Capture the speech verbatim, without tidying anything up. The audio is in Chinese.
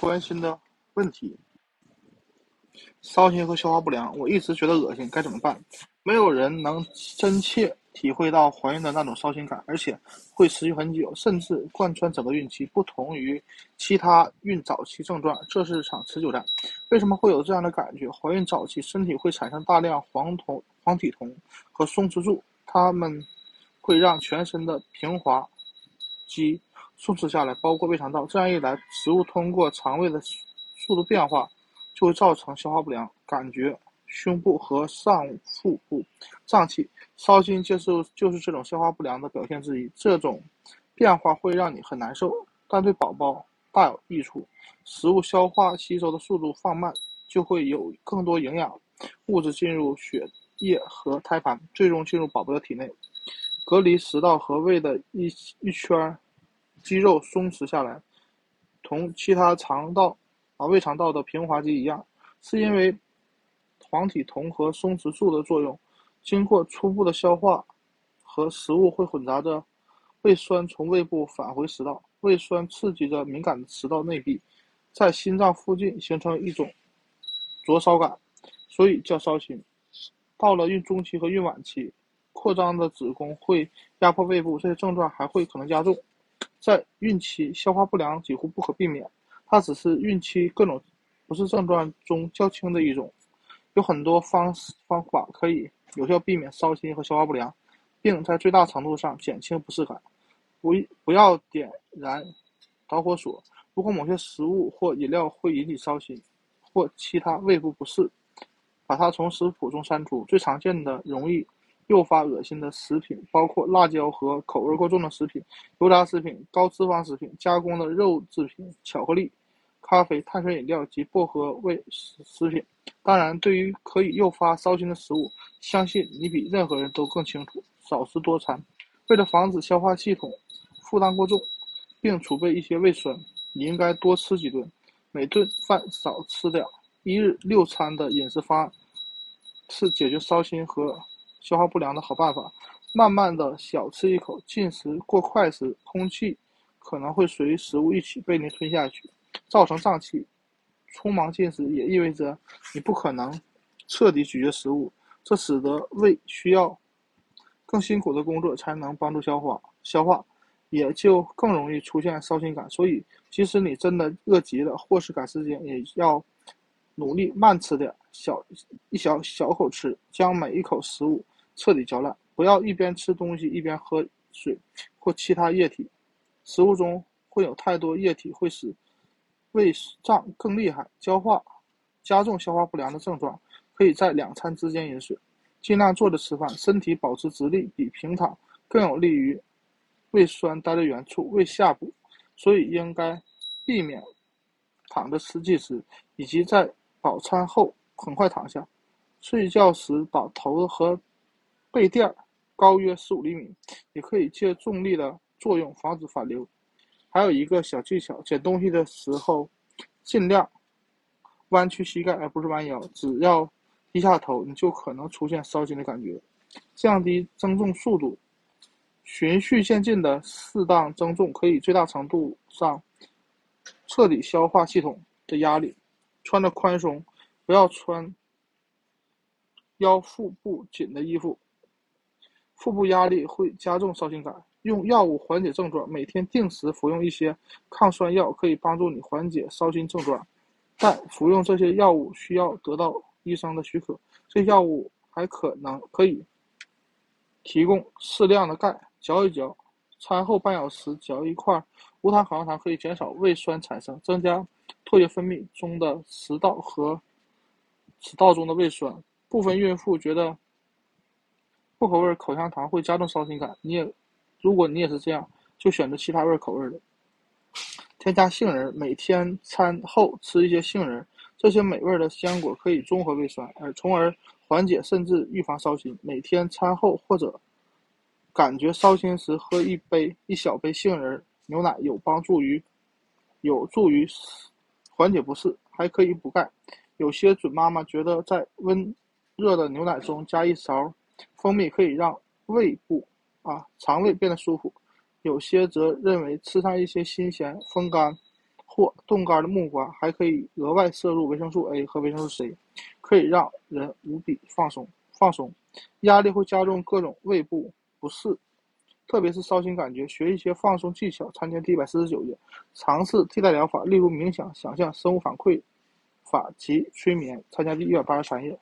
关心的问题。烧心和消化不良，我一直觉得恶心，该怎么办？没有人能真切体会到怀孕的那种烧心感，而且会持续很久，甚至贯穿整个孕期，不同于其他孕早期症状，这是场持久战。为什么会有这样的感觉？怀孕早期身体会产生大量黄酮、黄体酮和松弛素，它们会让全身的平滑肌松弛下来，包括胃肠道。这样一来，食物通过肠胃的速度变化，就会造成消化不良，感觉胸部和上腹部胀气。烧心就是就是这种消化不良的表现之一。这种变化会让你很难受，但对宝宝大有益处。食物消化吸收的速度放慢，就会有更多营养物质进入血液和胎盘，最终进入宝宝的体内，隔离食道和胃的一一圈肌肉松弛下来。同其他肠道啊胃肠道的平滑肌一样，是因为黄体酮和松弛素的作用，经过初步的消化和食物会混杂着胃酸从胃部返回食道，胃酸刺激着敏感的食道内壁，在心脏附近形成一种灼烧感，所以叫烧心。到了孕中期和孕晚期，扩张的子宫会压迫胃部，这些症状还会可能加重。在孕期，消化不良几乎不可避免，它只是孕期各种不适症状中较轻的一种。有很多方方法可以有效避免烧心和消化不良，并在最大程度上减轻不适感。不不要点燃导火索。如果某些食物或饮料会引起烧心或其他胃部不适，把它从食谱中删除。最常见的容易诱发恶心的食品包括辣椒和口味过重的食品、油炸食品、高脂肪食品、加工的肉制品、巧克力、咖啡、碳水饮料及薄荷味食品。当然，对于可以诱发烧心的食物，相信你比任何人都更清楚，少吃多餐。为了防止消化系统负担过重，并储备一些胃酸，你应该多吃几顿，每顿饭少吃点。一日六餐的饮食方案是解决烧心和消化不良的好办法。慢慢的小吃一口，进食过快时，空气可能会随食物一起被你吞下去，造成胀气。匆忙进食也意味着你不可能彻底咀嚼食物，这使得胃需要更辛苦的工作才能帮助消化，消化也就更容易出现烧心感。所以，即使你真的饿极了或是赶时间，也要努力慢吃点，小一小小口吃，将每一口食物彻底嚼烂。不要一边吃东西一边喝水或其他液体，食物中会有太多液体，会使胃胀更厉害，消化加重消化不良的症状。可以在两餐之间饮水，尽量坐着吃饭，身体保持直立比平躺更有利于胃酸待在原处，胃下补。所以应该避免躺着吃进食，以及在饱餐后很快躺下。睡觉时把头和被垫高约十五厘米，也可以借重力的作用防止反流。还有一个小技巧，捡东西的时候尽量弯曲膝盖而不是弯腰，只要低下头，你就可能出现烧心的感觉。降低增重速度，循序渐进的适当增重可以最大程度上彻底消化系统的压力。穿着宽松，不要穿腰腹部紧的衣服，腹部压力会加重烧心感。用药物缓解症状，每天定时服用一些抗酸药，可以帮助你缓解烧心症状，但服用这些药物需要得到医生的许可。这药物还可能可以提供适量的钙，嚼一嚼，餐后半小时嚼一块无糖口香糖，可以减少胃酸产生，增加唾液分泌中的食道和食道中的胃酸。部分孕妇觉得薄荷味口香糖会加重烧心感，你也如果你也是这样，就选择其他味口味的。添加杏仁，每天餐后吃一些杏仁，这些美味的鲜果可以中和胃酸，而从而缓解甚至预防烧心。每天餐后或者感觉烧心时喝一杯一小杯杏仁牛奶，有帮助于有助于缓解不适，还可以补钙。有些准妈妈觉得在温热的牛奶中加一勺蜂蜜可以让胃部啊肠胃变得舒服，有些则认为吃上一些新鲜风干或冻干的木瓜，还可以额外摄入维生素 A 和维生素 C， 可以让人无比放松。放松，压力会加重各种胃部不适，特别是烧心感觉。学一些放松技巧，参见第一百四十九页。尝试替代疗法，例如冥想、想象、生物反馈法及催眠，参加第一百八十三页。